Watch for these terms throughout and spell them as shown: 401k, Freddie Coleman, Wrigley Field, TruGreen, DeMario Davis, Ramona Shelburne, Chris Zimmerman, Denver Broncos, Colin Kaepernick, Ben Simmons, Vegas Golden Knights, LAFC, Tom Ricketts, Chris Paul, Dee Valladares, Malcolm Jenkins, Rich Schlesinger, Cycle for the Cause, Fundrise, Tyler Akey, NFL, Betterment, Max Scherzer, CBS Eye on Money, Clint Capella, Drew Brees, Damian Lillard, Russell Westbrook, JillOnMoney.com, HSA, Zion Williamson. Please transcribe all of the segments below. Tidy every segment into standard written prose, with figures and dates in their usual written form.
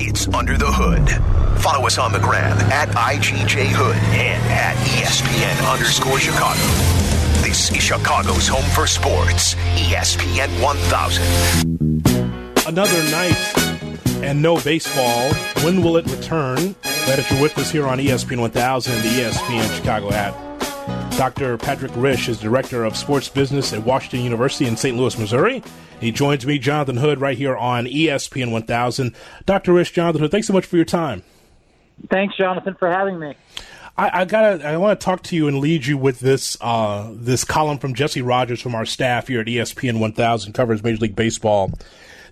It's Under the Hood. Follow us on the gram at IGJ Hood and at ESPN_Chicago. This is Chicago's home for sports, ESPN 1000. Another night and no baseball. When will it return? Glad that you're with us here on ESPN 1000, the ESPN Chicago app. Dr. Patrick Rishe is Director of Sports Business at Washington University in St. Louis, Missouri. He joins me, Jonathan Hood, right here on ESPN 1000. Dr. Rishe, Jonathan Hood, thanks so much for your time. Thanks, Jonathan, for having me. I want to talk to you and lead you with this this column from Jesse Rogers from our staff here at ESPN 1000, covers Major League Baseball.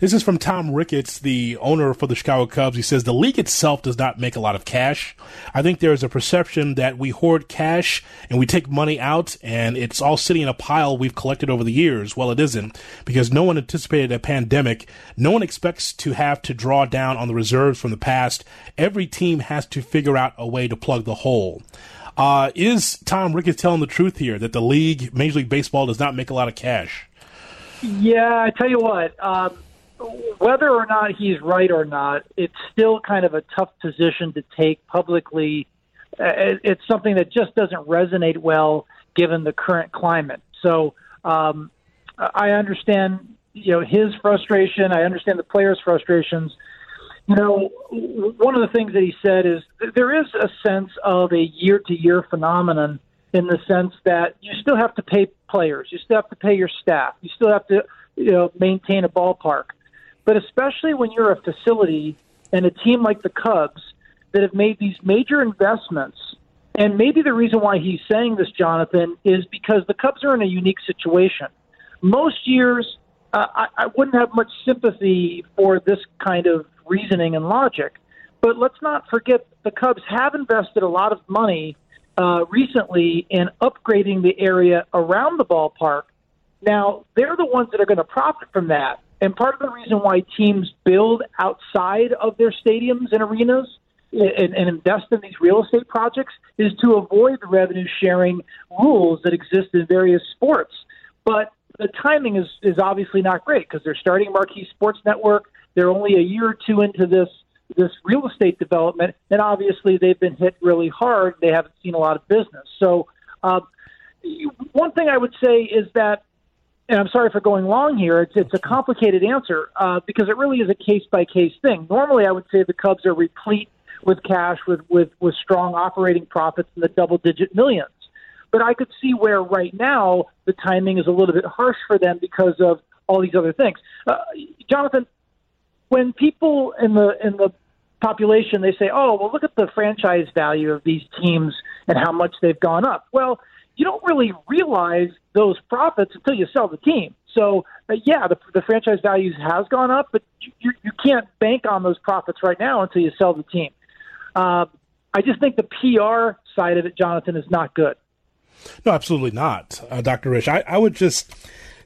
This is from Tom Ricketts, the owner for the Chicago Cubs. He says, the league itself does not make a lot of cash. I think there is a perception that we hoard cash and we take money out and it's all sitting in a pile we've collected over the years. Well, it isn't, because no one anticipated a pandemic. No one expects to have to draw down on the reserves from the past. Every team has to figure out a way to plug the hole. Is Tom Ricketts telling the truth here that the league, Major League Baseball, does not make a lot of cash? Yeah, I tell you what, whether or not he's right or not, it's still kind of a tough position to take publicly. It's something that just doesn't resonate well given the current climate. So I understand, his frustration. I understand the players' frustrations. One of the things that he said is there is a sense of a year-to-year phenomenon in the sense that you still have to pay players, you still have to pay your staff, you still have to maintain a ballpark. But especially when you're a facility and a team like the Cubs that have made these major investments, and maybe the reason why he's saying this, Jonathan, is because the Cubs are in a unique situation. Most years, I wouldn't have much sympathy for this kind of reasoning and logic. But let's not forget the Cubs have invested a lot of money recently in upgrading the area around the ballpark. Now, they're the ones that are going to profit from that. And part of the reason why teams build outside of their stadiums and arenas and invest in these real estate projects is to avoid the revenue-sharing rules that exist in various sports. But the timing is obviously not great because they're starting Marquee Sports Network. They're only a year or two into this real estate development, and obviously they've been hit really hard. They haven't seen a lot of business. So one thing I would say is that, and I'm sorry for going long here, it's a complicated answer because it really is a case-by-case thing. Normally, I would say the Cubs are replete with cash, with strong operating profits in the double-digit millions. But I could see where right now the timing is a little bit harsh for them because of all these other things. Jonathan, when people in the population, they say, oh, well, look at the franchise value of these teams and how much they've gone up. Well, you don't really realize those profits until you sell the team. So, the franchise values has gone up, but you can't bank on those profits right now until you sell the team. I just think the PR side of it, Jonathan, is not good. No, absolutely not, Dr. Rishe. I would just...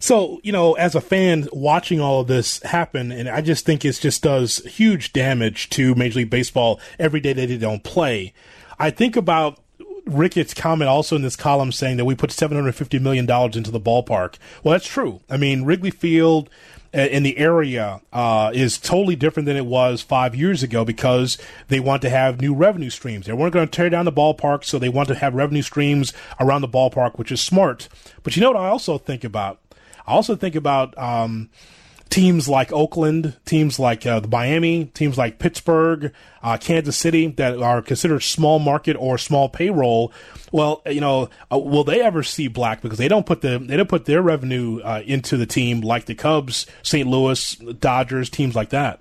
So, as a fan watching all of this happen, and I just think it just does huge damage to Major League Baseball every day that they don't play. I think about Ricketts' comment also in this column saying that we put $750 million into the ballpark. Well, that's true. I mean, Wrigley Field in the area is totally different than it was 5 years ago because they want to have new revenue streams. They weren't going to tear down the ballpark, so they want to have revenue streams around the ballpark, which is smart. But you know what I also think about? I also think about teams like Oakland, teams like Miami, teams like Pittsburgh, Kansas City that are considered small market or small payroll. Well, will they ever see black? Because they don't put their revenue into the team like the Cubs, St. Louis, Dodgers, teams like that.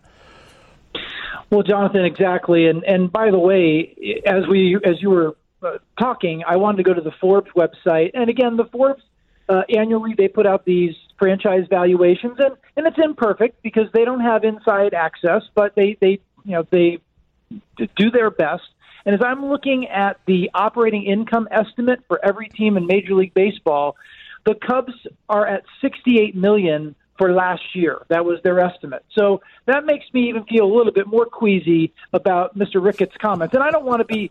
Well, Jonathan, exactly. And by the way, as you were talking, I wanted to go to the Forbes website, and again, the Forbes. Annually, they put out these franchise valuations, and it's imperfect because they don't have inside access, but they do their best. And as I'm looking at the operating income estimate for every team in Major League Baseball, the Cubs are at $68 million for last year. That was their estimate. So that makes me even feel a little bit more queasy about Mr. Ricketts' comments. And I don't want to be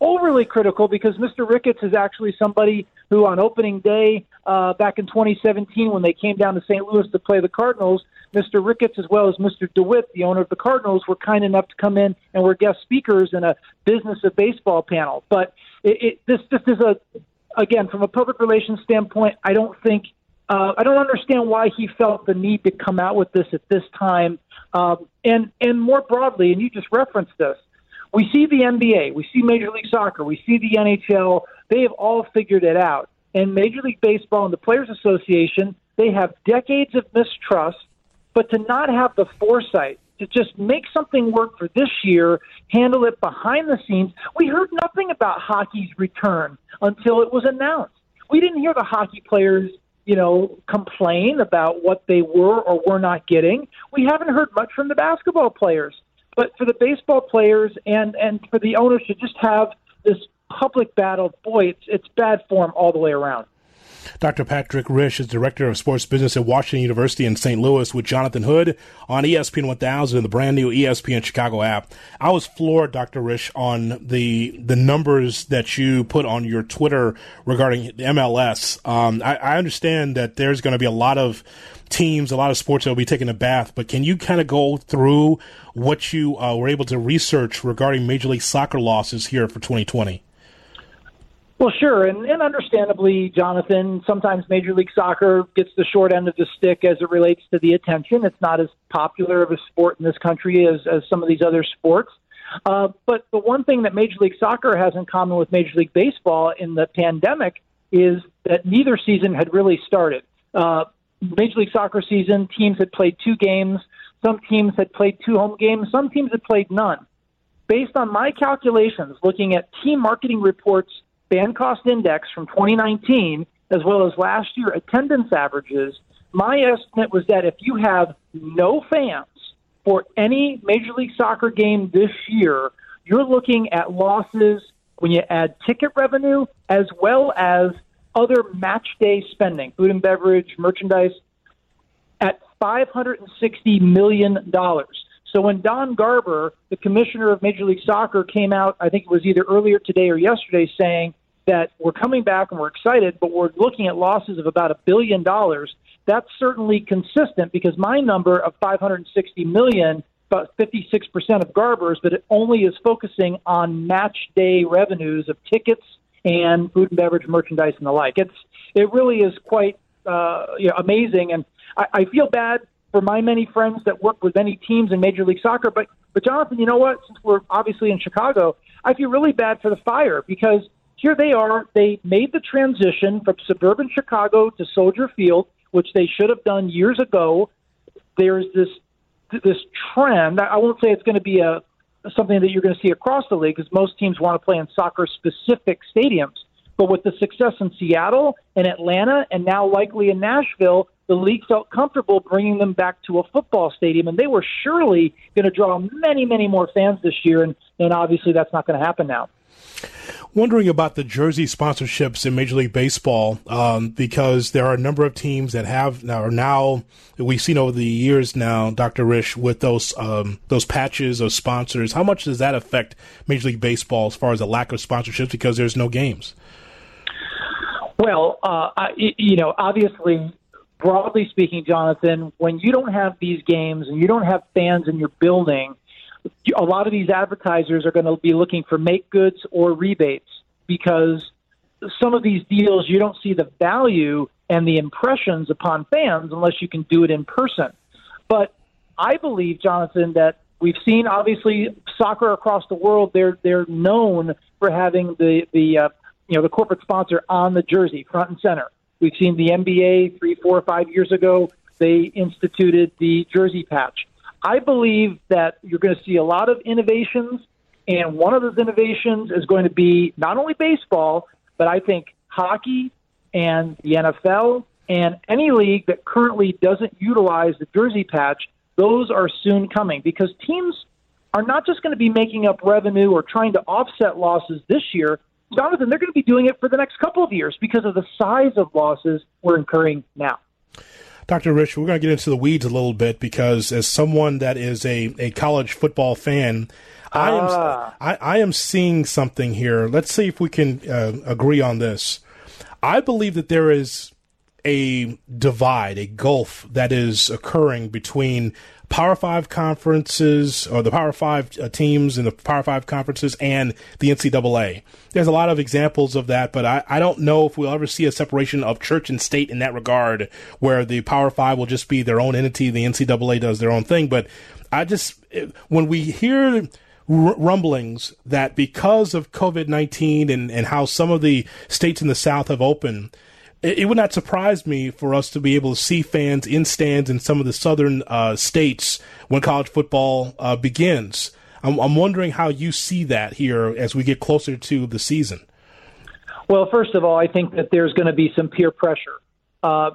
overly critical because Mr. Ricketts is actually somebody who on opening day back in 2017 when they came down to St. Louis to play the Cardinals Mr. Ricketts as well as Mr. DeWitt, the owner of the Cardinals, were kind enough to come in and were guest speakers in a business of baseball panel. But this is again, from a public relations standpoint, I don't think I don't understand why he felt the need to come out with this at this time. And more broadly, and you just referenced this, we see the NBA, we see Major League Soccer, we see the NHL. They have all figured it out. And Major League Baseball and the Players Association, they have decades of mistrust, but to not have the foresight to just make something work for this year, handle it behind the scenes. We heard nothing about hockey's return until it was announced. We didn't hear the hockey players, complain about what they were or were not getting. We haven't heard much from the basketball players. But for the baseball players and for the owners to just have this public battle, boy, it's bad form all the way around. Dr. Patrick Rishe is Director of Sports Business at Washington University in St. Louis with Jonathan Hood on ESPN 1000 and the brand new ESPN Chicago app. I was floored, Dr. Rishe, on the numbers that you put on your Twitter regarding MLS. I understand that there's going to be a lot of teams, a lot of sports that will be taking a bath, but can you kind of go through what you were able to research regarding Major League Soccer losses here for 2020? Well, sure, and understandably, Jonathan, sometimes Major League Soccer gets the short end of the stick as it relates to the attention. It's not as popular of a sport in this country as some of these other sports. But the one thing that Major League Soccer has in common with Major League Baseball in the pandemic is that neither season had really started. Major League Soccer season, teams had played 2 games. Some teams had played 2 home games. Some teams had played none. Based on my calculations, looking at team marketing reports, fan cost index from 2019, as well as last year attendance averages, my estimate was that if you have no fans for any Major League Soccer game this year, you're looking at losses when you add ticket revenue as well as other match day spending, food and beverage, merchandise, at $560 million. So when Don Garber, the commissioner of Major League Soccer, came out, I think it was either earlier today or yesterday, saying that we're coming back and we're excited, but we're looking at losses of about $1 billion, that's certainly consistent because my number of 560 million, about 56% of Garber's, but it only is focusing on match day revenues of tickets and food and beverage, merchandise, and the like. It really is quite amazing, and I feel bad for my many friends that work with many teams in Major League Soccer. But Jonathan, you know what? Since we're obviously in Chicago, I feel really bad for the Fire because here they are. They made the transition from suburban Chicago to Soldier Field, which they should have done years ago. There's this trend. I won't say it's going to be something that you're going to see across the league because most teams want to play in soccer-specific stadiums. But with the success in Seattle and Atlanta and now likely in Nashville, the league felt comfortable bringing them back to a football stadium, and they were surely going to draw many, many more fans this year, and obviously that's not going to happen now. Wondering about the jersey sponsorships in Major League Baseball because there are a number of teams that are now we've seen over the years now, Dr. Rishe, with those patches of sponsors. How much does that affect Major League Baseball as far as the lack of sponsorships because there's no games? Well, obviously, broadly speaking, Jonathan, when you don't have these games and you don't have fans in your building, a lot of these advertisers are going to be looking for make goods or rebates because some of these deals, you don't see the value and the impressions upon fans unless you can do it in person. But I believe, Jonathan, that we've seen, obviously, soccer across the world, they're known for having the corporate sponsor on the jersey, front and center. We've seen the NBA 3, 4, 5 years ago, they instituted the jersey patch. I believe that you're going to see a lot of innovations, and one of those innovations is going to be not only baseball, but I think hockey and the NFL and any league that currently doesn't utilize the jersey patch, those are soon coming because teams are not just going to be making up revenue or trying to offset losses this year. Jonathan, they're going to be doing it for the next couple of years because of the size of losses we're incurring now. Dr. Rishe, we're going to get into the weeds a little bit because as someone that is a college football fan, I am seeing something here. Let's see if we can agree on this. I believe that there is a divide, a gulf that is occurring between Power 5 conferences, or the Power 5 teams in the Power 5 conferences, and the NCAA. There's a lot of examples of that, but I don't know if we'll ever see a separation of church and state in that regard, where the Power 5 will just be their own entity, the NCAA does their own thing. But I just, when we hear rumblings that because of COVID-19 and how some of the states in the South have opened, it would not surprise me for us to be able to see fans in stands in some of the southern states when college football begins. I'm wondering how you see that here as we get closer to the season. Well, first of all, I think that there's going to be some peer pressure.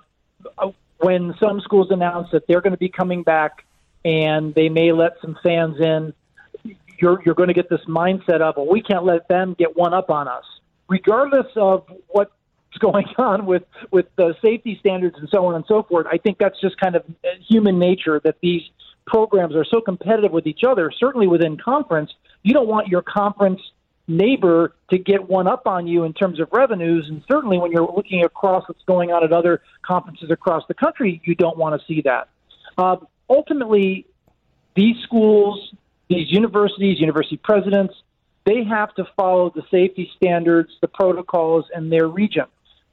When some schools announce that they're going to be coming back and they may let some fans in, you're going to get this mindset of, well, we can't let them get one up on us, regardless of what's going on with the safety standards and so on and so forth. I think that's just kind of human nature, that these programs are so competitive with each other, certainly within conference. You don't want your conference neighbor to get one up on you in terms of revenues, and certainly when you're looking across what's going on at other conferences across the country, you don't want to see that. Ultimately, these schools, these universities, university presidents, they have to follow the safety standards, the protocols in their region.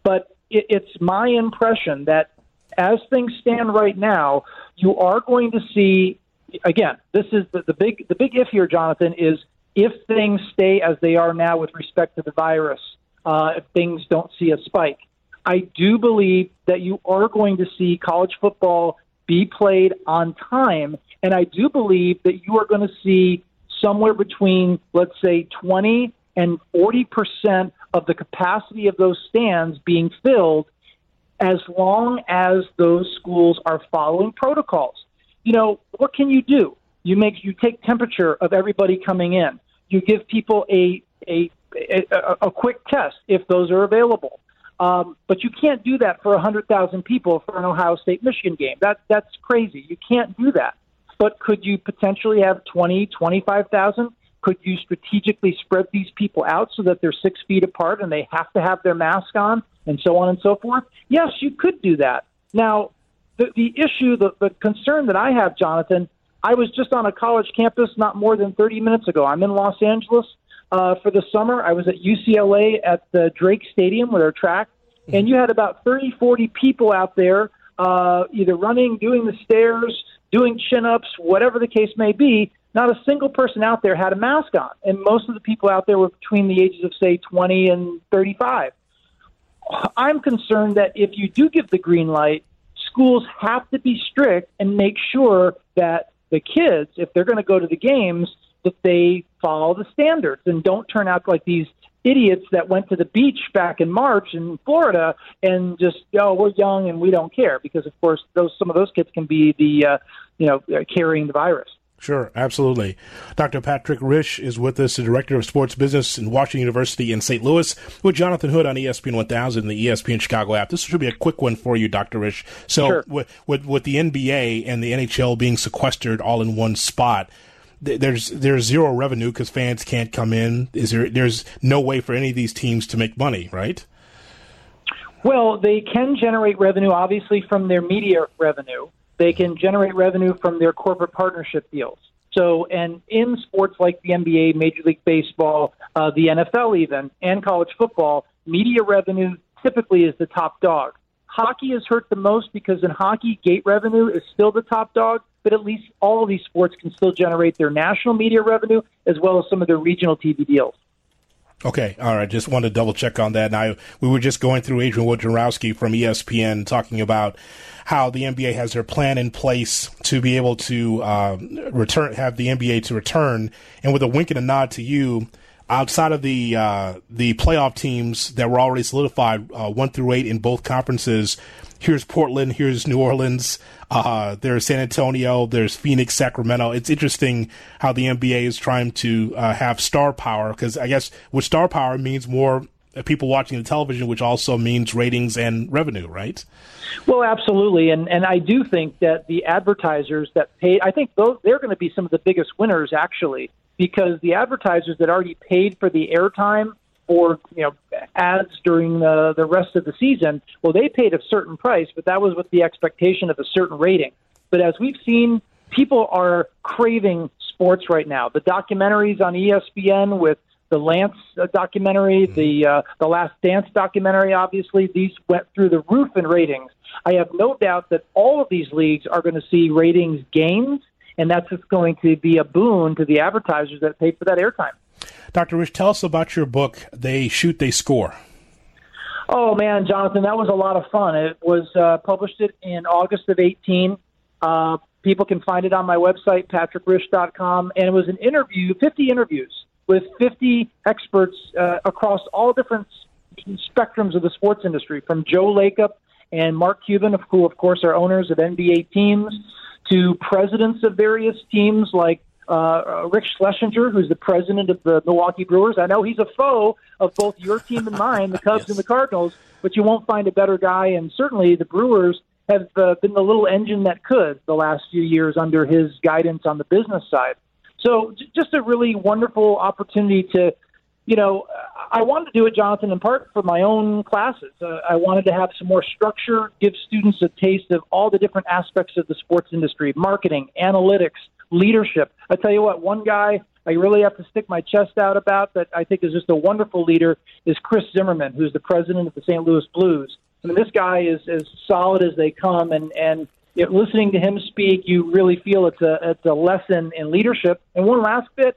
But it's my impression that as things stand right now, you are going to see, again, this is the big if here, Jonathan, is if things stay as they are now with respect to the virus, if things don't see a spike. I do believe that you are going to see college football be played on time. And I do believe that you are going to see somewhere between, let's say, 20 and 40% of the capacity of those stands being filled, as long as those schools are following protocols. You know, what can you do? You take temperature of everybody coming in. You give people a quick test if those are available. But you can't do that for 100,000 people for an Ohio State-Michigan game. That's crazy. You can't do that. But could you potentially have 20, 25,000? Could you strategically spread these people out so that they're 6 feet apart and they have to have their mask on and so on and so forth? Yes, you could do that. Now, the issue, the concern that I have, Jonathan, I was just on a college campus not more than 30 minutes ago. I'm in Los Angeles for the summer. I was at UCLA at the Drake Stadium with our track, and you had about 30, 40 people out there either running, doing the stairs, doing chin-ups, whatever the case may be. Not a single person out there had a mask on, and most of the people out there were between the ages of, say, 20 and 35. I'm concerned that if you do give the green light, schools have to be strict and make sure that the kids, if they're going to go to the games, that they follow the standards and don't turn out like these idiots that went to the beach back in March in Florida and just, we're young and we don't care, because of course some of those kids can be the carrying the virus. Sure, absolutely. Dr. Patrick Rishe is with us, the Director of Sports Business in Washington University in St. Louis, with Jonathan Hood on ESPN 1000 and the ESPN Chicago app. This should be a quick one for you, Dr. Rishe. So sure. with the NBA and the NHL being sequestered all in one spot, there's zero revenue because fans can't come in. There's no way for any of these teams to make money, right? Well, they can generate revenue, obviously, from their media revenue. They can generate revenue from their corporate partnership deals. So, and in sports like the NBA, Major League Baseball, the NFL even, and college football, media revenue typically is the top dog. Hockey is hurt the most because in hockey, gate revenue is still the top dog, but at least all of these sports can still generate their national media revenue as well as some of their regional TV deals. Okay, all right, just wanted to double-check on that. And we were just going through Adrian Wojnarowski from ESPN talking about how the NBA has their plan in place to be able to have the NBA return. And with a wink and a nod to you, outside of the playoff teams that were already solidified, 1 through 8 in both conferences, here's Portland, here's New Orleans, there's San Antonio, there's Phoenix, Sacramento. It's interesting how the NBA is trying to have star power, because I guess with star power means more people watching the television, which also means ratings and revenue, right? Well, absolutely, and I do think that the advertisers that pay, I think they're going to be some of the biggest winners, actually, because the advertisers that already paid for the airtime for, you know, ads during the rest of the season. Well, they paid a certain price, but that was with the expectation of a certain rating. But as we've seen, people are craving sports right now. The documentaries on ESPN with the Lance documentary, the Last Dance documentary, obviously, these went through the roof in ratings. I have no doubt that all of these leagues are going to see ratings gains, and that's just going to be a boon to the advertisers that pay for that airtime. Dr. Risch, tell us about your book, They Shoot, They Score. Oh, man, Jonathan, that was a lot of fun. It was published in August of 2018. People can find it on my website, patrickrisch.com. And it was an interview, 50 interviews with 50 experts across all different spectrums of the sports industry, from Joe Lacob and Mark Cuban, who, of course, are owners of NBA teams, to presidents of various teams like Rich Schlesinger, who's the president of the Milwaukee Brewers. I know he's a foe of both your team and mine, the Cubs and the Cardinals, but you won't find a better guy. And certainly the Brewers have been the little engine that could the last few years under his guidance on the business side. So just a really wonderful opportunity to, you know, I wanted to do it, Jonathan, in part for my own classes. I wanted to have some more structure, give students a taste of all the different aspects of the sports industry, marketing, analytics, leadership. I tell you what, one guy I really have to stick my chest out about that I think is just a wonderful leader is Chris Zimmerman, who's the president of the St. Louis Blues. I mean, this guy is as solid as they come, and listening to him speak, you really feel it's a lesson in leadership. And one last bit,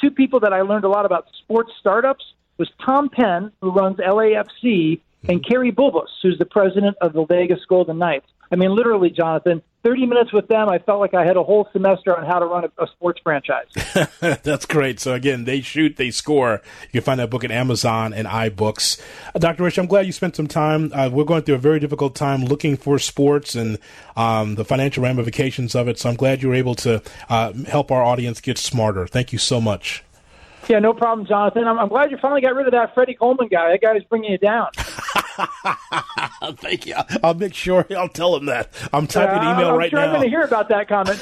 two people that I learned a lot about sports startups was Tom Penn, who runs LAFC, and Kerry Bulbos, who's the president of the Vegas Golden Knights. I mean, literally, Jonathan, 30 minutes with them, I felt like I had a whole semester on how to run a sports franchise. That's great. So, again, They Shoot, They Score. You can find that book at Amazon and iBooks. Dr. Risch, I'm glad you spent some time. We're going through a very difficult time looking for sports and the financial ramifications of it, so I'm glad you were able to help our audience get smarter. Thank you so much. Yeah, no problem, Jonathan. I'm glad you finally got rid of that Freddie Coleman guy. That guy is bringing you down. Thank you. I'll make sure. I'll tell him that. I'm typing an email right now. I'm sure I'm going to hear about that comment,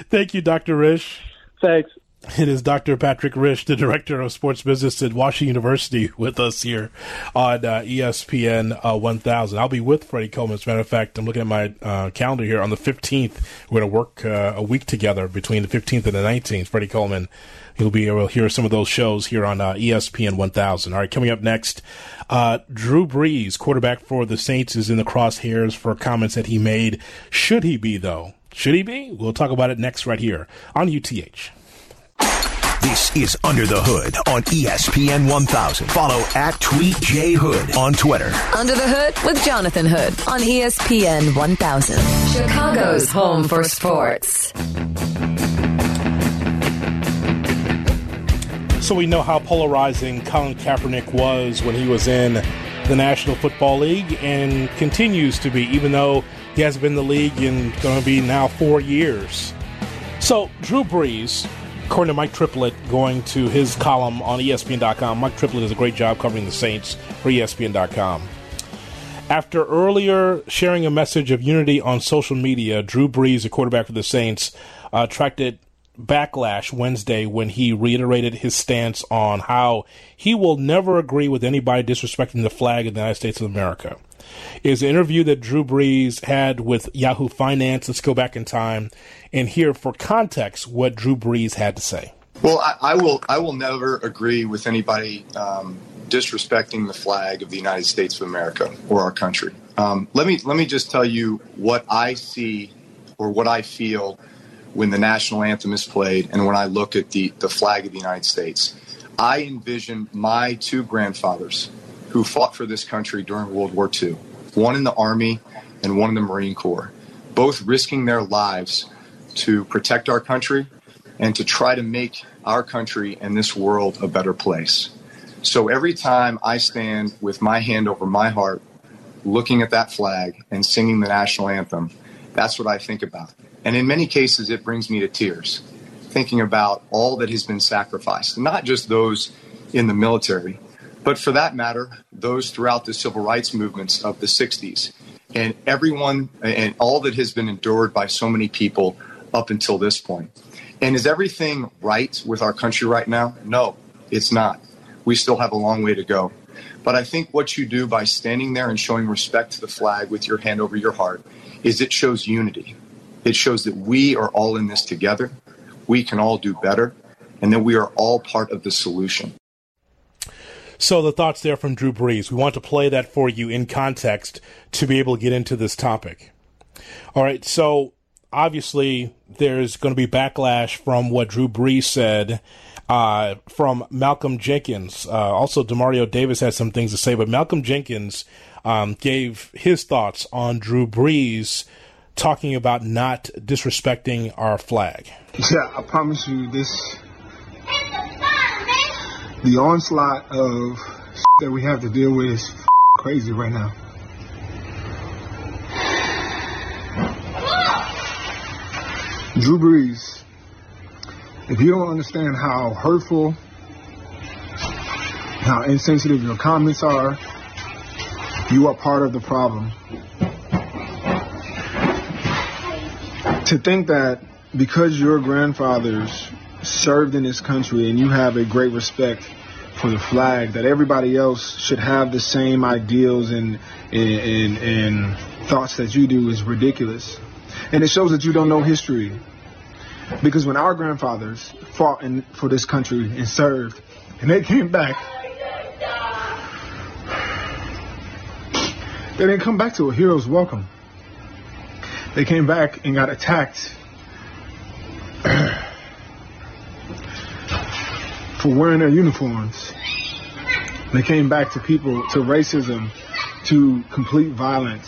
too. Thank you, Dr. Risch. Thanks. It is Dr. Patrick Rishe, the Director of Sports Business at Washington University, with us here on ESPN 1000. I'll be with Freddie Coleman. As a matter of fact, I'm looking at my calendar here. On the 15th, we're going to work a week together between the 15th and the 19th. Freddie Coleman, you'll be able to hear some of those shows here on ESPN 1000. All right, coming up next, Drew Brees, quarterback for the Saints, is in the crosshairs for comments that he made. Should he be, though? Should he be? We'll talk about it next right here on UTH. This is Under the Hood on ESPN 1000. Follow at @TweetJHood on Twitter. Under the Hood with Jonathan Hood on ESPN 1000. Chicago's home for sports. So we know how polarizing Colin Kaepernick was when he was in the National Football League and continues to be, even though he hasn't been in the league in going to be now 4 years. So Drew Brees, according to Mike Triplett, going to his column on ESPN.com. Mike Triplett does a great job covering the Saints for ESPN.com. After earlier sharing a message of unity on social media, Drew Brees, the quarterback for the Saints, attracted backlash Wednesday when he reiterated his stance on how he will never agree with anybody disrespecting the flag of the United States of America. Is an interview that Drew Brees had with Yahoo Finance. Let's go back in time and hear, for context, what Drew Brees had to say. Well, I will never agree with anybody disrespecting the flag of the United States of America or our country. Let me just tell you what I see or what I feel when the national anthem is played and when I look at the flag of the United States. I envision my two grandfathers who fought for this country during World War II, one in the Army and one in the Marine Corps, both risking their lives to protect our country and to try to make our country and this world a better place. So every time I stand with my hand over my heart, looking at that flag and singing the national anthem, that's what I think about. And in many cases, it brings me to tears, thinking about all that has been sacrificed, not just those in the military, but for that matter, those throughout the civil rights movements of the 60s and everyone and all that has been endured by so many people up until this point. And is everything right with our country right now? No. It's not. We still have a long way to go. But I think what you do by standing there and showing respect to the flag with your hand over your heart is it shows unity. It shows that we are all in this together. We can all do better. And that we are all part of the solution. So the thoughts there from Drew Brees. We want to play that for you in context to be able to get into this topic. All right, so obviously there's going to be backlash from what Drew Brees said, from Malcolm Jenkins. Also, DeMario Davis had some things to say, but Malcolm Jenkins gave his thoughts on Drew Brees talking about not disrespecting our flag. Yeah, I promise you this. The onslaught of that we have to deal with is crazy right now. Drew Brees, if you don't understand how hurtful, how insensitive your comments are, you are part of the problem. To think that because your grandfathers served in this country and you have a great respect for the flag, that everybody else should have the same ideals and thoughts that you do is ridiculous. And it shows that you don't know history. Because when our grandfathers fought for this country and served, and they came back, they didn't come back to a hero's welcome. They came back and got attacked for wearing their uniforms. They came back to people, to racism, to complete violence.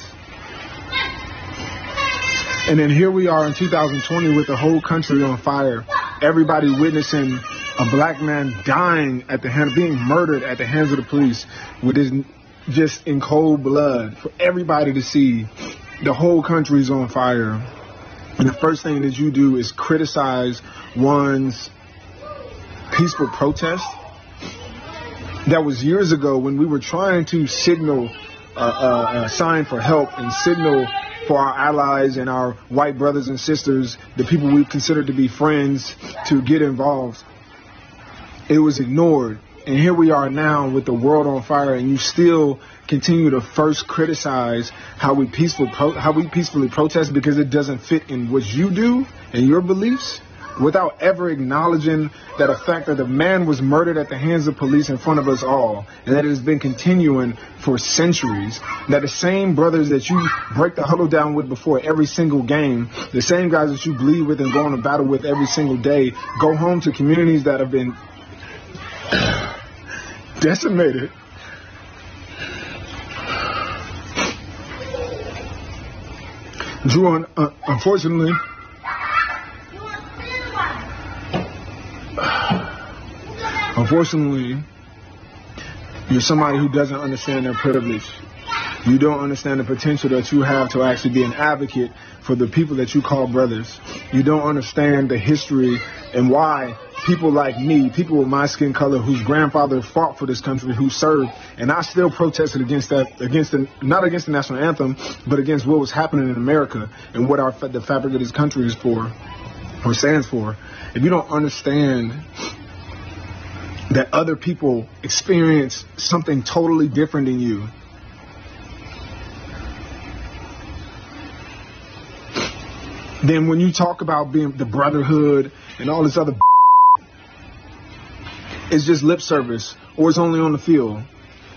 And then here we are in 2020 with the whole country on fire, everybody witnessing a black man dying at the hand, being murdered at the hands of the police, with his, just in cold blood, for everybody to see. The whole country's on fire. And the first thing that you do is criticize one's peaceful protest. That was years ago when we were trying to signal a sign for help and signal for our allies and our white brothers and sisters, the people we considered to be friends, to get involved. It was ignored. And here we are now with the world on fire, and you still continue to first criticize how we peacefully protest because it doesn't fit in what you do and your beliefs, without ever acknowledging that a fact that the man was murdered at the hands of police in front of us all, and that it has been continuing for centuries, that the same brothers that you break the huddle down with before every single game, the same guys that you bleed with and go on a battle with every single day, go home to communities that have been decimated. Drew, unfortunately, you're somebody who doesn't understand their privilege. You don't understand the potential that you have to actually be an advocate for the people that you call brothers. You don't understand the history and why people like me, people with my skin color, whose grandfather fought for this country, who served, and I still protested against that, not against the national anthem, but against what was happening in America and what the fabric of this country is for, or stands for. If you don't understand that other people experience something totally different than you, then when you talk about being the brotherhood and all this other, it's just lip service, or it's only on the field.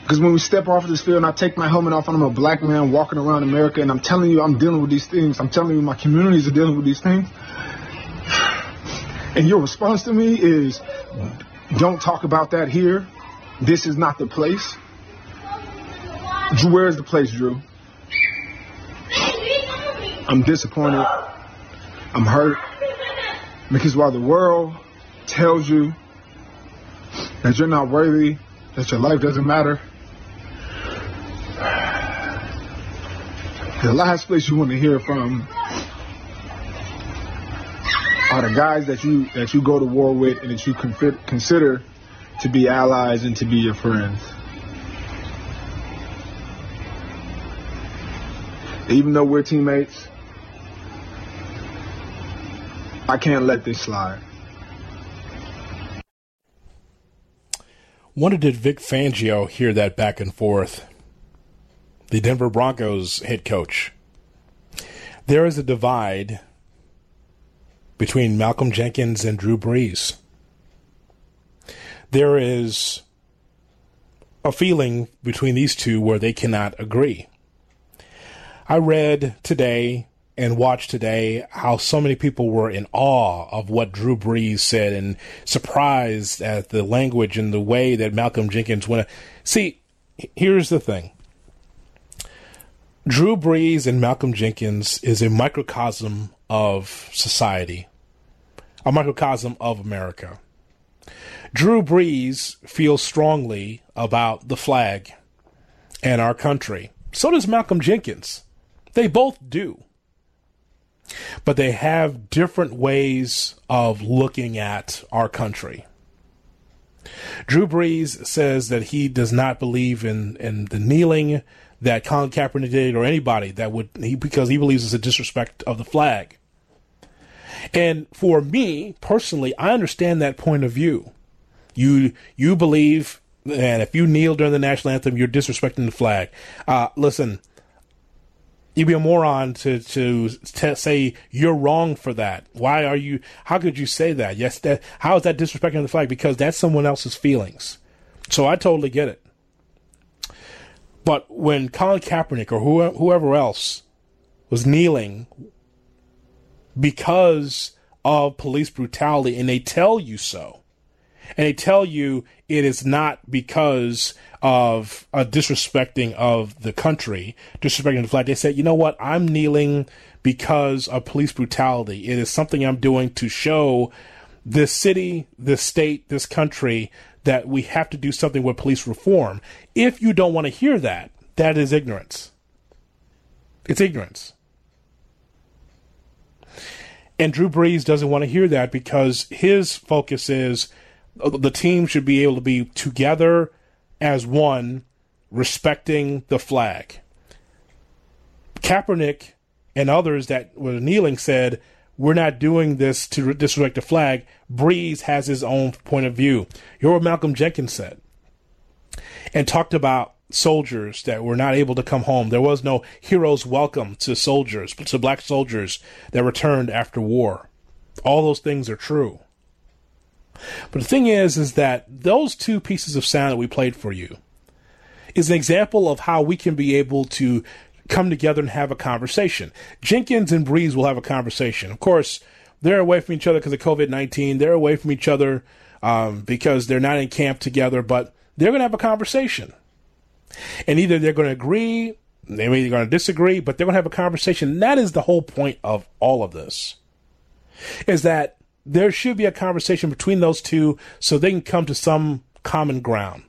Because when we step off of this field and I take my helmet off and I'm a black man walking around America and I'm telling you I'm dealing with these things, I'm telling you my communities are dealing with these things, and your response to me is, don't talk about that here. This is not the place. Drew, where is the place, Drew? I'm disappointed. I'm hurt. Because while the world tells you that you're not worthy, that your life doesn't matter, the last place you want to hear from are the guys that you go to war with and that you consider to be allies and to be your friends. Even though we're teammates, I can't let this slide. Wonder did Vic Fangio hear that back and forth? The Denver Broncos head coach. There is a divide between Malcolm Jenkins and Drew Brees. There is a feeling between these two where they cannot agree. I read today and watched today how so many people were in awe of what Drew Brees said and surprised at the language and the way that Malcolm Jenkins went. See, here's the thing. Drew Brees and Malcolm Jenkins is a microcosm of society, a microcosm of America. Drew Brees feels strongly about the flag and our country. So does Malcolm Jenkins. They both do. But they have different ways of looking at our country. Drew Brees says that he does not believe in the kneeling that Colin Kaepernick did or anybody that would, because he believes it's a disrespect of the flag. And for me, personally, I understand that point of view. You believe, and if you kneel during the national anthem, you're disrespecting the flag. Listen, you'd be a moron to say you're wrong for that. Why are you? How could you say that? Yes, how is that disrespecting the flag? Because that's someone else's feelings. So I totally get it. But when Colin Kaepernick or whoever else was kneeling because of police brutality, and they tell you so, and they tell you it is not because of a disrespecting of the country, disrespecting the flag. They said, you know what? I'm kneeling because of police brutality. It is something I'm doing to show this city, this state, this country that we have to do something with police reform. If you don't want to hear that, that is ignorance. It's ignorance. And Drew Brees doesn't want to hear that because his focus is the team should be able to be together as one, respecting the flag. Kaepernick and others that were kneeling said, we're not doing this to disrespect the flag. Brees has his own point of view. You're what Malcolm Jenkins said and talked about soldiers that were not able to come home. There was no hero's welcome to soldiers, to black soldiers that returned after war. All those things are true. But the thing is that those two pieces of sound that we played for you is an example of how we can be able to come together and have a conversation. Jenkins and Brees will have a conversation. Of course, they're away from each other because of COVID-19. They're away from each other because they're not in camp together, but they're going to have a conversation. And either they're going to agree, they're either going to disagree, but they're going to have a conversation. That is the whole point of all of this, is that there should be a conversation between those two so they can come to some common ground.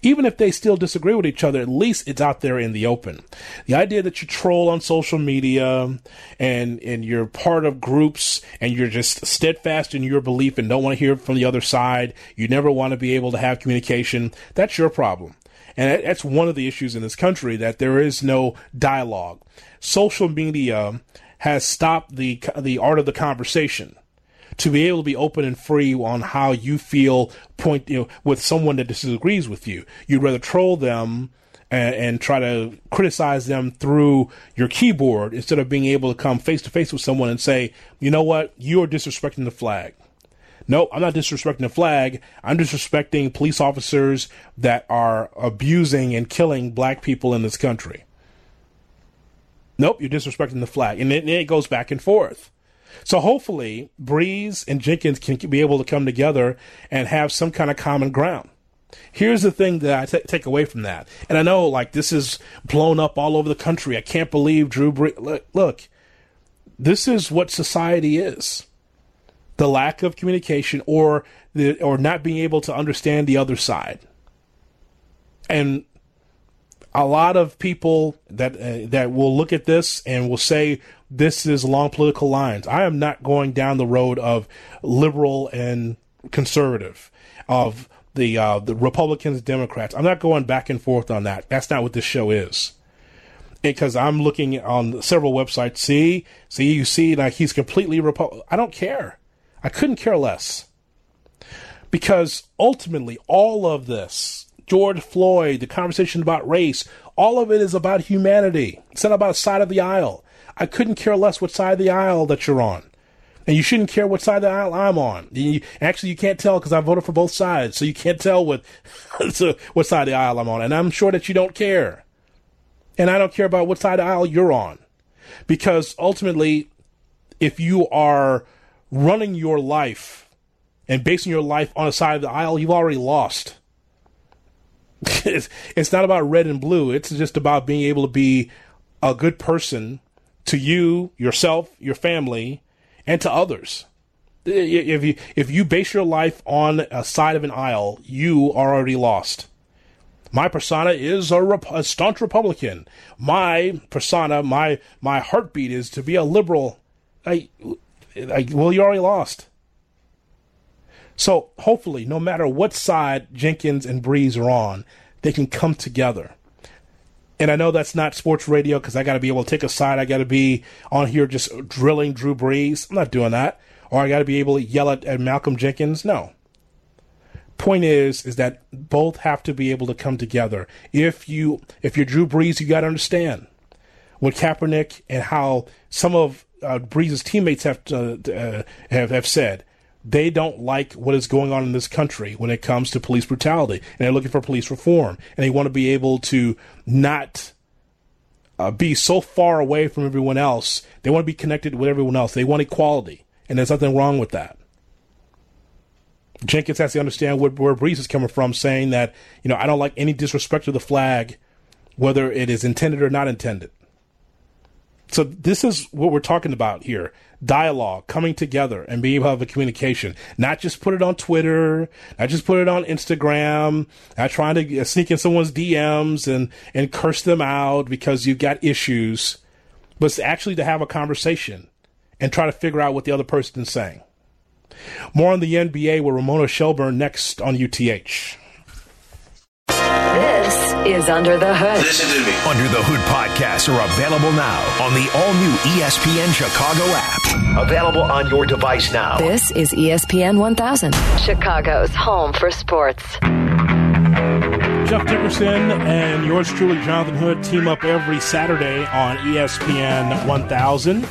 Even if they still disagree with each other, at least it's out there in the open. The idea that you troll on social media and you're part of groups and you're just steadfast in your belief and don't want to hear from the other side, you never want to be able to have communication, that's your problem. And that's one of the issues in this country, that there is no dialogue. Social media has stopped the art of the conversation. To be able to be open and free on how you feel, with someone that disagrees with you, you'd rather troll them and try to criticize them through your keyboard instead of being able to come face to face with someone and say, you know what, you are disrespecting the flag. No, I'm not disrespecting the flag. I'm disrespecting police officers that are abusing and killing black people in this country. Nope, you're disrespecting the flag, and then it goes back and forth. So hopefully Brees and Jenkins can be able to come together and have some kind of common ground. Here's the thing that I take away from that. And I know, like, this is blown up all over the country. I can't believe Drew Brees. Look, this is what society is. The lack of communication or not being able to understand the other side. And a lot of people that will look at this and will say this is along political lines. I am not going down the road of liberal and conservative, of the Republicans, Democrats. I'm not going back and forth on that. That's not what this show is. Because I'm looking on several websites. You see, like, he's completely Republican. I don't care. I couldn't care less. because ultimately all of this, George Floyd, the conversation about race, all of it is about humanity. It's not about a side of the aisle. I couldn't care less what side of the aisle that you're on. And you shouldn't care what side of the aisle I'm on. You can't tell because I voted for both sides, so you can't tell what side of the aisle I'm on. And I'm sure that you don't care. And I don't care about what side of the aisle you're on. Because ultimately, if you are running your life and basing your life on a side of the aisle, you've already lost. It's not about red and blue. It's just about being able to be a good person to you, yourself, your family, and to others. If you base your life on a side of an aisle, you are already lost. My persona is a staunch Republican. My persona, my heartbeat is to be a liberal. Well, you already lost. So hopefully, no matter what side Jenkins and Brees are on, they can come together. And I know that's not sports radio because I got to be able to take a side. I got to be on here just drilling Drew Brees. I'm not doing that. Or I got to be able to yell at Malcolm Jenkins. No. Point is that both have to be able to come together. If you're Drew Brees, you got to understand what Kaepernick and how some of Brees' teammates have said. They don't like what is going on in this country when it comes to police brutality, and they're looking for police reform, and they want to be able to not be so far away from everyone else. They want to be connected with everyone else. They want equality, and there's nothing wrong with that. Jenkins has to understand where Brees is coming from, saying that, you know, I don't like any disrespect to the flag, whether it is intended or not intended. So this is what we're talking about here. Dialogue, coming together and being able to have a communication. Not just put it on Twitter, not just put it on Instagram, not trying to sneak in someone's DMs and curse them out because you've got issues, but it's actually to have a conversation and try to figure out what the other person is saying. More on the NBA with Ramona Shelburne next on UTH. This is Under the Hood. Listen to me. Under the Hood podcasts are available now on the all-new ESPN Chicago app. Available on your device now. This is ESPN 1000, Chicago's home for sports. Jeff Dickerson and yours truly, Jonathan Hood, team up every Saturday on ESPN 1000.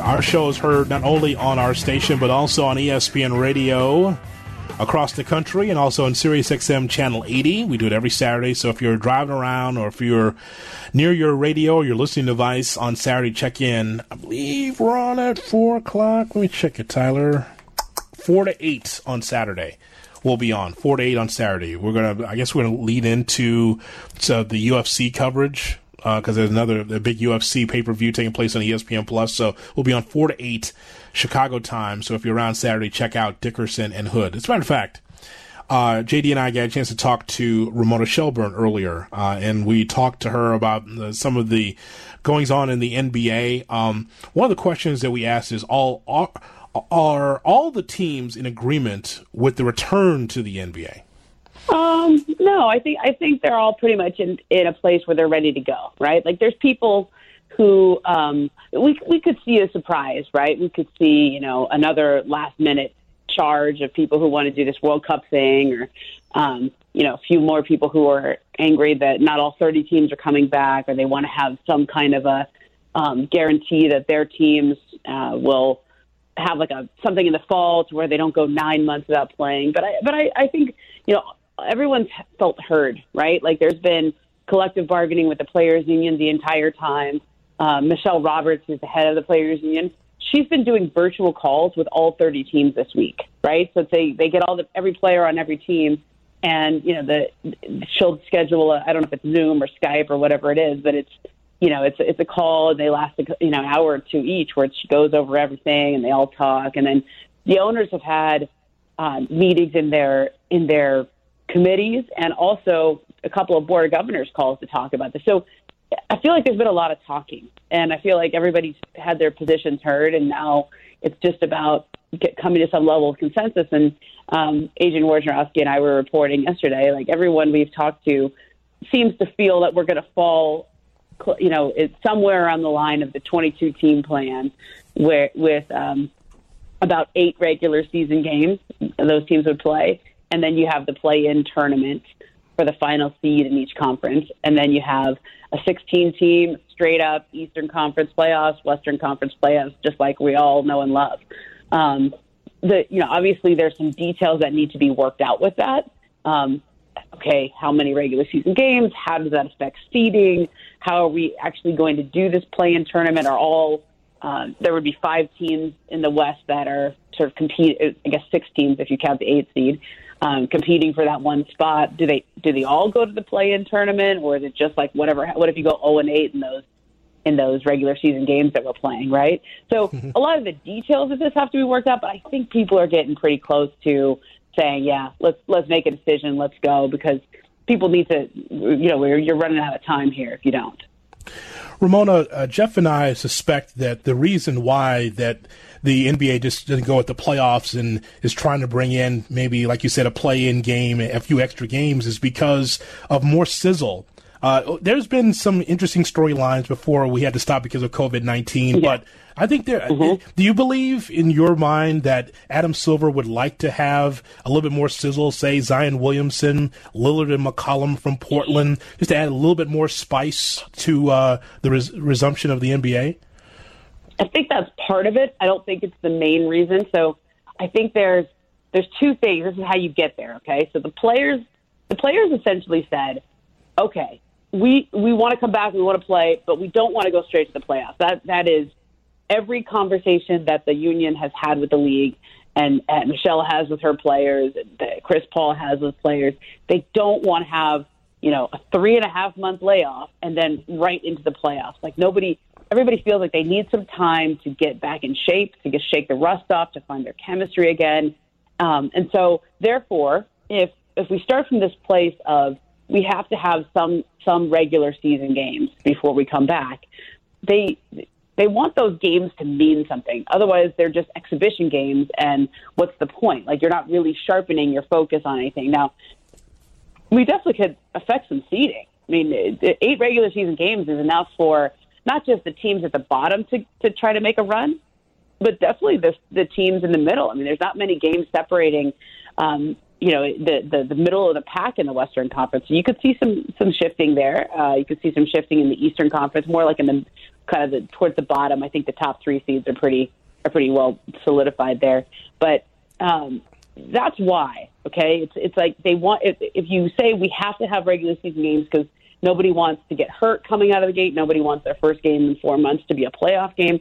Our show is heard not only on our station, but also on ESPN Radio across the country, and also on Sirius XM Channel 80. We do it every Saturday, so if you're driving around or if you're near your radio or your listening device on Saturday, check in. I believe we're on at 4 o'clock. Let me check it, Tyler. 4 to 8 on Saturday. We'll be on 4 to 8 on Saturday. We're going to lead into the UFC coverage because there's another big UFC pay-per-view taking place on ESPN+. So we'll be on 4 to 8 Chicago time, so if you're around Saturday, check out Dickerson and Hood. As a matter of fact, JD and I got a chance to talk to Ramona Shelburne earlier, and we talked to her about some of the goings-on in the NBA. One of the questions that we asked is, are all the teams in agreement with the return to the NBA? No, I think they're all pretty much in a place where they're ready to go, right? Like, there's people who we could see a surprise, right? We could see, you know, another last-minute charge of people who want to do this World Cup thing, or, you know, a few more people who are angry that not all 30 teams are coming back, or they want to have some kind of a guarantee that their teams will have, like, something in the fall to where they don't go 9 months without playing. But I think, you know, everyone's felt heard, right? Like, there's been collective bargaining with the players' union the entire time. Michelle Roberts is the head of the players' union. She's been doing virtual calls with all 30 teams this week, right? So they get every player on every team, and, you know, she'll schedule I don't know if it's Zoom or Skype or whatever it is, but it's, you know, it's a call, and they last, you know, an hour or two each, where she goes over everything and they all talk. And then the owners have had meetings in their committees, and also a couple of board of governors calls to talk about this. So I feel like there's been a lot of talking, and I feel like everybody's had their positions heard, and now it's just about coming to some level of consensus. And Adrian Wojnarowski and I were reporting yesterday, like, everyone we've talked to seems to feel that we're going to fall, you know, it's somewhere around the line of the 22-team plan, where with about 8 regular season games those teams would play, and then you have the play-in tournament for the final seed in each conference, and then you have a 16-team straight-up Eastern Conference playoffs, Western Conference playoffs, just like we all know and love. Obviously, there's some details that need to be worked out with that. Okay, how many regular season games? How does that affect seeding? How are we actually going to do this play-in tournament? There would be 5 teams in the West that are sort of compete. I guess 6 teams if you count the 8th seed, competing for that one spot. Do they all go to the play-in tournament, or is it just like whatever? What if you go 0-8 in those regular season games that we're playing, right? So a lot of the details of this have to be worked out, but I think people are getting pretty close to saying, yeah, let's make a decision, let's go, because people need to, you're running out of time here if you don't. Ramona, Jeff and I suspect that the reason why that the NBA just didn't go at the playoffs and is trying to bring in maybe, like you said, a play-in game, a few extra games, is because of more sizzle. There's been some interesting storylines before we had to stop because of COVID-19, but I think there. Mm-hmm. Do you believe in your mind that Adam Silver would like to have a little bit more sizzle, say Zion Williamson, Lillard and McCollum from Portland, just to add a little bit more spice to the resumption of the NBA? I think that's part of it. I don't think it's the main reason. So I think there's two things. This is how you get there, okay? So the players essentially said, okay, we want to come back, we want to play, but we don't want to go straight to the playoffs. That is every conversation that the union has had with the league, and Michelle has with her players, that Chris Paul has with players. They don't want to have, a 3.5-month layoff and then right into the playoffs. Like everybody feels like they need some time to get back in shape, to shake the rust off, to find their chemistry again. And so, therefore, if we start from this place of we have to have some regular season games before we come back, They want those games to mean something. Otherwise, they're just exhibition games, and what's the point? Like, you're not really sharpening your focus on anything. Now, we definitely could affect some seeding. I mean, 8 regular season games is enough for not just the teams at the bottom to try to make a run, but definitely the teams in the middle. I mean, there's not many games separating, the middle of the pack in the Western Conference. So you could see some shifting there. You could see some shifting in the Eastern Conference, more like in the kind of towards the bottom. I think the top 3 seeds are pretty well solidified there. But that's why, okay? It's like they want, if you say we have to have regular season games because nobody wants to get hurt coming out of the gate, nobody wants their first game in 4 months to be a playoff game,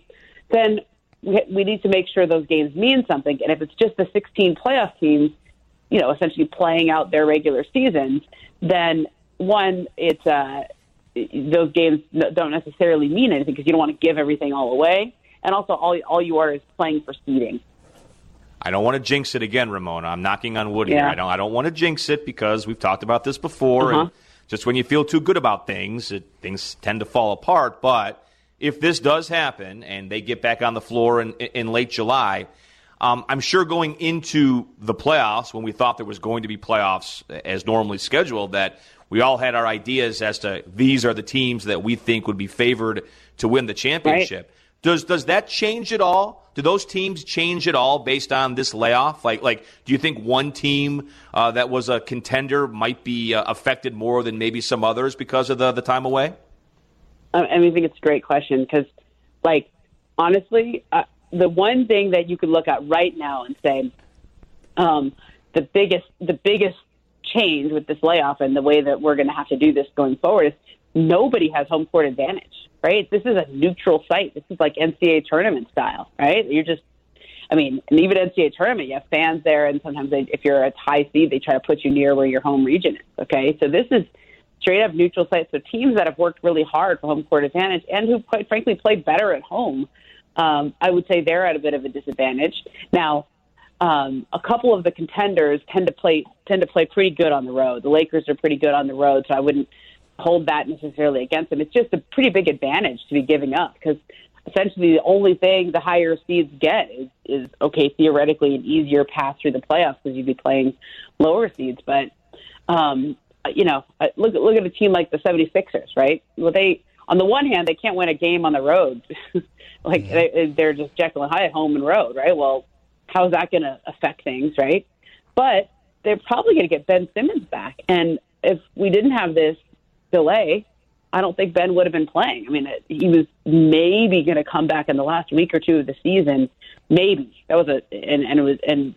then we need to make sure those games mean something. And if it's just the 16 playoff teams, essentially playing out their regular seasons, then one, it's those games don't necessarily mean anything because you don't want to give everything all away, and also all you are is playing for seeding. I don't want to jinx it again, Ramona. I'm knocking on wood here. I don't want to jinx it because we've talked about this before. And just when you feel too good about things, things tend to fall apart. But if this does happen and they get back on the floor in late July. I'm sure going into the playoffs, when we thought there was going to be playoffs as normally scheduled, that we all had our ideas as to these are the teams that we think would be favored to win the championship. Right. Does that change at all? Do those teams change at all based on this layoff? Like, do you think one team that was a contender might be affected more than maybe some others because of the time away? I think it's a great question because, honestly, the one thing that you could look at right now and say the biggest change with this layoff and the way that we're going to have to do this going forward is nobody has home court advantage, right? This is a neutral site. This is like NCAA tournament style, right? You're just, and even NCAA tournament, you have fans there, and sometimes if you're at high seed, they try to put you near where your home region is, okay? So this is straight up neutral site. So teams that have worked really hard for home court advantage and who, quite frankly, play better at home, I would say they're at a bit of a disadvantage. Now, a couple of the contenders tend to play pretty good on the road. The Lakers are pretty good on the road, so I wouldn't hold that necessarily against them. It's just a pretty big advantage to be giving up because essentially the only thing the higher seeds get is okay, theoretically an easier path through the playoffs because you'd be playing lower seeds. But, look at a team like the 76ers, right? Well, they... On the one hand, they can't win a game on the road. They're just Jekyll and Hyde home and road, right? Well, how's that going to affect things, right? But they're probably going to get Ben Simmons back. And if we didn't have this delay, I don't think Ben would have been playing. I mean, he was maybe going to come back in the last week or two of the season. Maybe that was and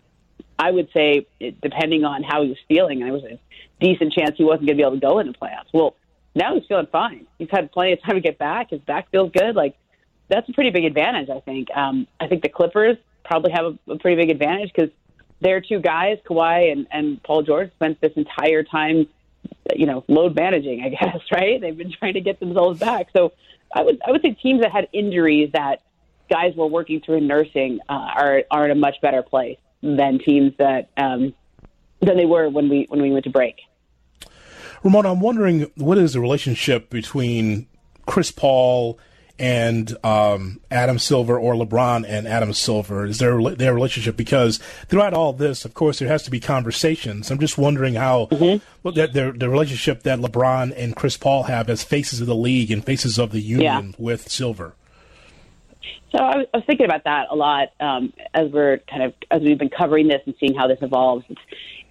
I would say, depending on how he was feeling, there was a decent chance he wasn't going to be able to go into the playoffs. Well, now he's feeling fine. He's had plenty of time to get back. His back feels good. Like, that's a pretty big advantage, I think. I think the Clippers probably have a pretty big advantage because their two guys, Kawhi and Paul George, spent this entire time, you know, load managing, I guess, right? They've been trying to get themselves back. So I would say teams that had injuries that guys were working through and nursing are in a much better place than teams that than they were when we went to break. Ramona, I'm wondering, what is the relationship between Chris Paul and Adam Silver, or LeBron and Adam Silver? Is their relationship? Because throughout all this, of course, there has to be conversations. I'm just wondering how the relationship that LeBron and Chris Paul have as faces of the league and faces of the union with Silver. So I was thinking about that a lot as we've been covering this and seeing how this evolves.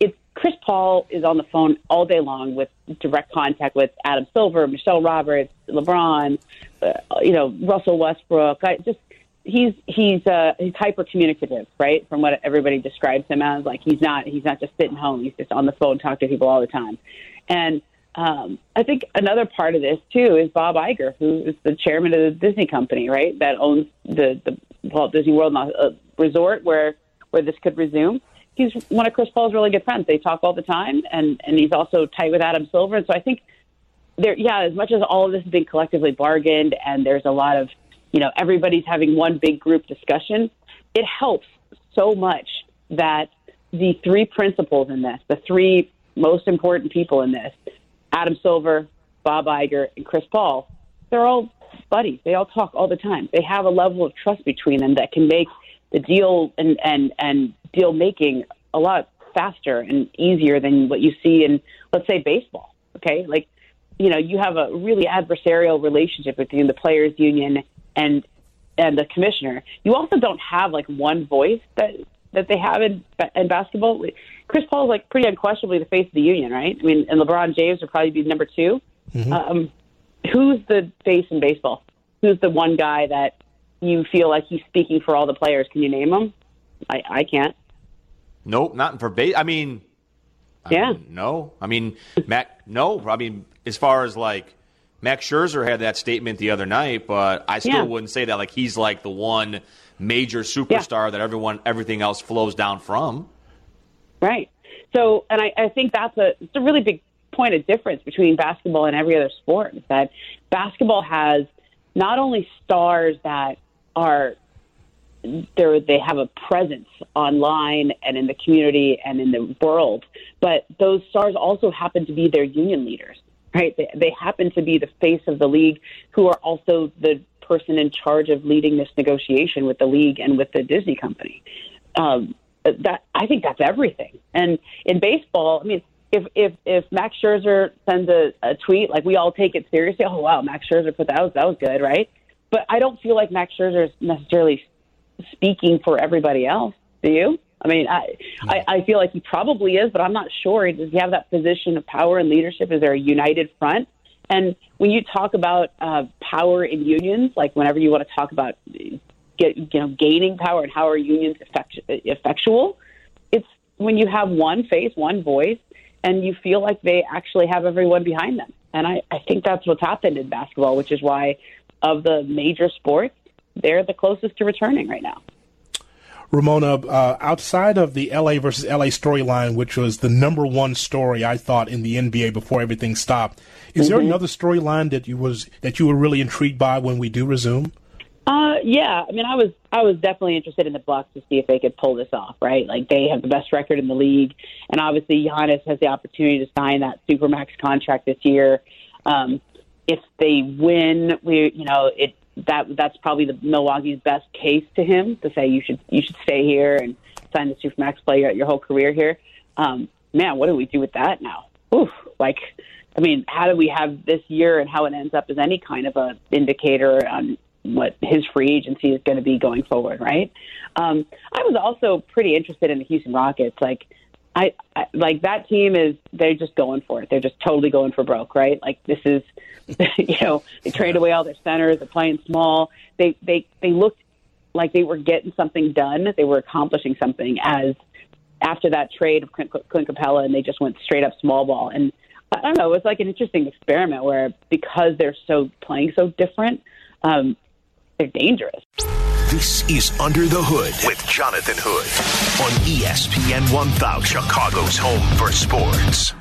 It's Chris Paul is on the phone all day long with direct contact with Adam Silver, Michelle Roberts, LeBron, Russell Westbrook. He's hyper communicative, right? From what everybody describes him as, like he's not just sitting home. He's just on the phone talking to people all the time. And I think another part of this too is Bob Iger, who is the chairman of the Disney company, right? That owns the Walt Disney World Resort where this could resume. He's one of Chris Paul's really good friends. They talk all the time, and he's also tight with Adam Silver. And so I think as much as all of this is being collectively bargained and there's a lot of, everybody's having one big group discussion, it helps so much that the three principals in this, the three most important people in this, Adam Silver, Bob Iger, and Chris Paul, they're all buddies. They all talk all the time. They have a level of trust between them that can make the deal and deal making a lot faster and easier than what you see in, let's say, baseball. Okay, like you have a really adversarial relationship between the players' union and the commissioner. You also don't have like one voice that they have in basketball. Chris Paul is like pretty unquestionably the face of the union, right? I mean, and LeBron James would probably be number two. Mm-hmm. Who's the face in baseball? Who's the one guy that you feel like he's speaking for all the players? Can you name him? I can't. Nope, not for base. As far as like Max Scherzer had that statement the other night, but I still wouldn't say that like he's like the one major superstar that everything else flows down from. Right. So, and I think that's it's a really big point of difference between basketball and every other sport, is that basketball has not only stars that are there, they have a presence online and in the community and in the world, but those stars also happen to be their union leaders, right? They happen to be the face of the league, who are also the person in charge of leading this negotiation with the league and with the Disney company. I think that's everything. And in baseball, I mean, if Max Scherzer sends a tweet, like, we all take it seriously. Oh, wow, Max Scherzer put that was good, right? But I don't feel like Max Scherzer is necessarily speaking for everybody else. Do you? I mean, I feel like he probably is, but I'm not sure. Does he have that position of power and leadership? Is there a united front? And when you talk about power in unions, like whenever you want to talk about gaining power and how are unions effectual, it's when you have one face, one voice, and you feel like they actually have everyone behind them. And I think that's what's happened in basketball, which is why, of the major sports, they're the closest to returning right now. Ramona, outside of the LA versus LA storyline, which was the number one story, I thought, in the NBA before everything stopped, is there another storyline that you were really intrigued by when we do resume? Yeah. I mean, I was definitely interested in the Bucks to see if they could pull this off, right? Like, they have the best record in the league, and obviously Giannis has the opportunity to sign that Supermax contract this year. If they win, that's probably the Milwaukee's best case to him, to say you should stay here and sign the Supermax, play your whole career here. Man, what do we do with that now? Oof, like, I mean, how do we have this year and how it ends up as any kind of a indicator on what his free agency is going to be going forward, right? I was also pretty interested in the Houston Rockets. Like, I like that team is, they're just going for it. They're just totally going for broke, right? Like this is, you know, they trade away all their centers. They're playing small. They looked like they were getting something done. They were accomplishing something as after that trade of Clint Capella, and they just went straight up small ball. And I don't know, it was like an interesting experiment where because they're so playing so different, they're dangerous. This is Under the Hood with Jonathan Hood on ESPN 1000, Chicago's home for sports.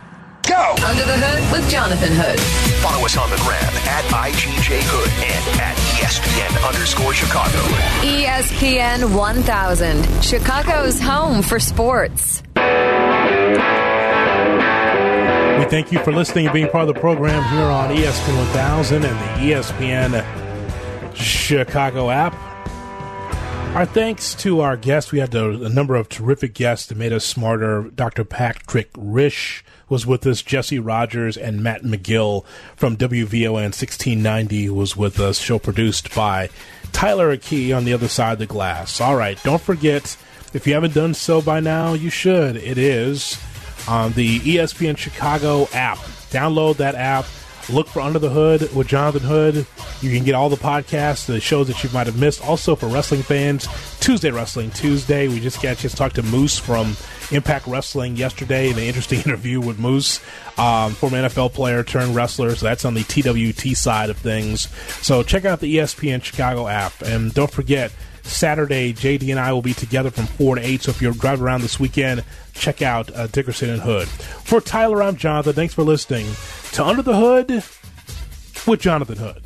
Go! Under the Hood with Jonathan Hood. Follow us on the gram at IGJ Hood and at ESPN_Chicago. ESPN 1000, Chicago's home for sports. We thank you for listening and being part of the program here on ESPN 1000 and the ESPN Chicago app. Our thanks to our guests. We had a number of terrific guests that made us smarter. Dr. Patrick Rishe was with us. Jesse Rogers and Matt McGill from WVON 1690 was with us. Show produced by Tyler Akey on the other side of the glass. All right, don't forget, if you haven't done so by now, you should. It is on the ESPN Chicago app. Download that app. Look for Under the Hood with Jonathan Hood. You can get all the podcasts, the shows that you might have missed. Also, for wrestling fans, Tuesday Wrestling Tuesday. We just got a chance to talk to Moose from Impact Wrestling yesterday in an interesting interview with Moose, former NFL player turned wrestler. So that's on the TWT side of things. So check out the ESPN Chicago app. And don't forget, Saturday, JD and I will be together from 4 to 8. So if you're driving around this weekend, check out Dickerson and Hood. For Tyler, I'm Jonathan. Thanks for listening to Under the Hood with Jonathan Hood.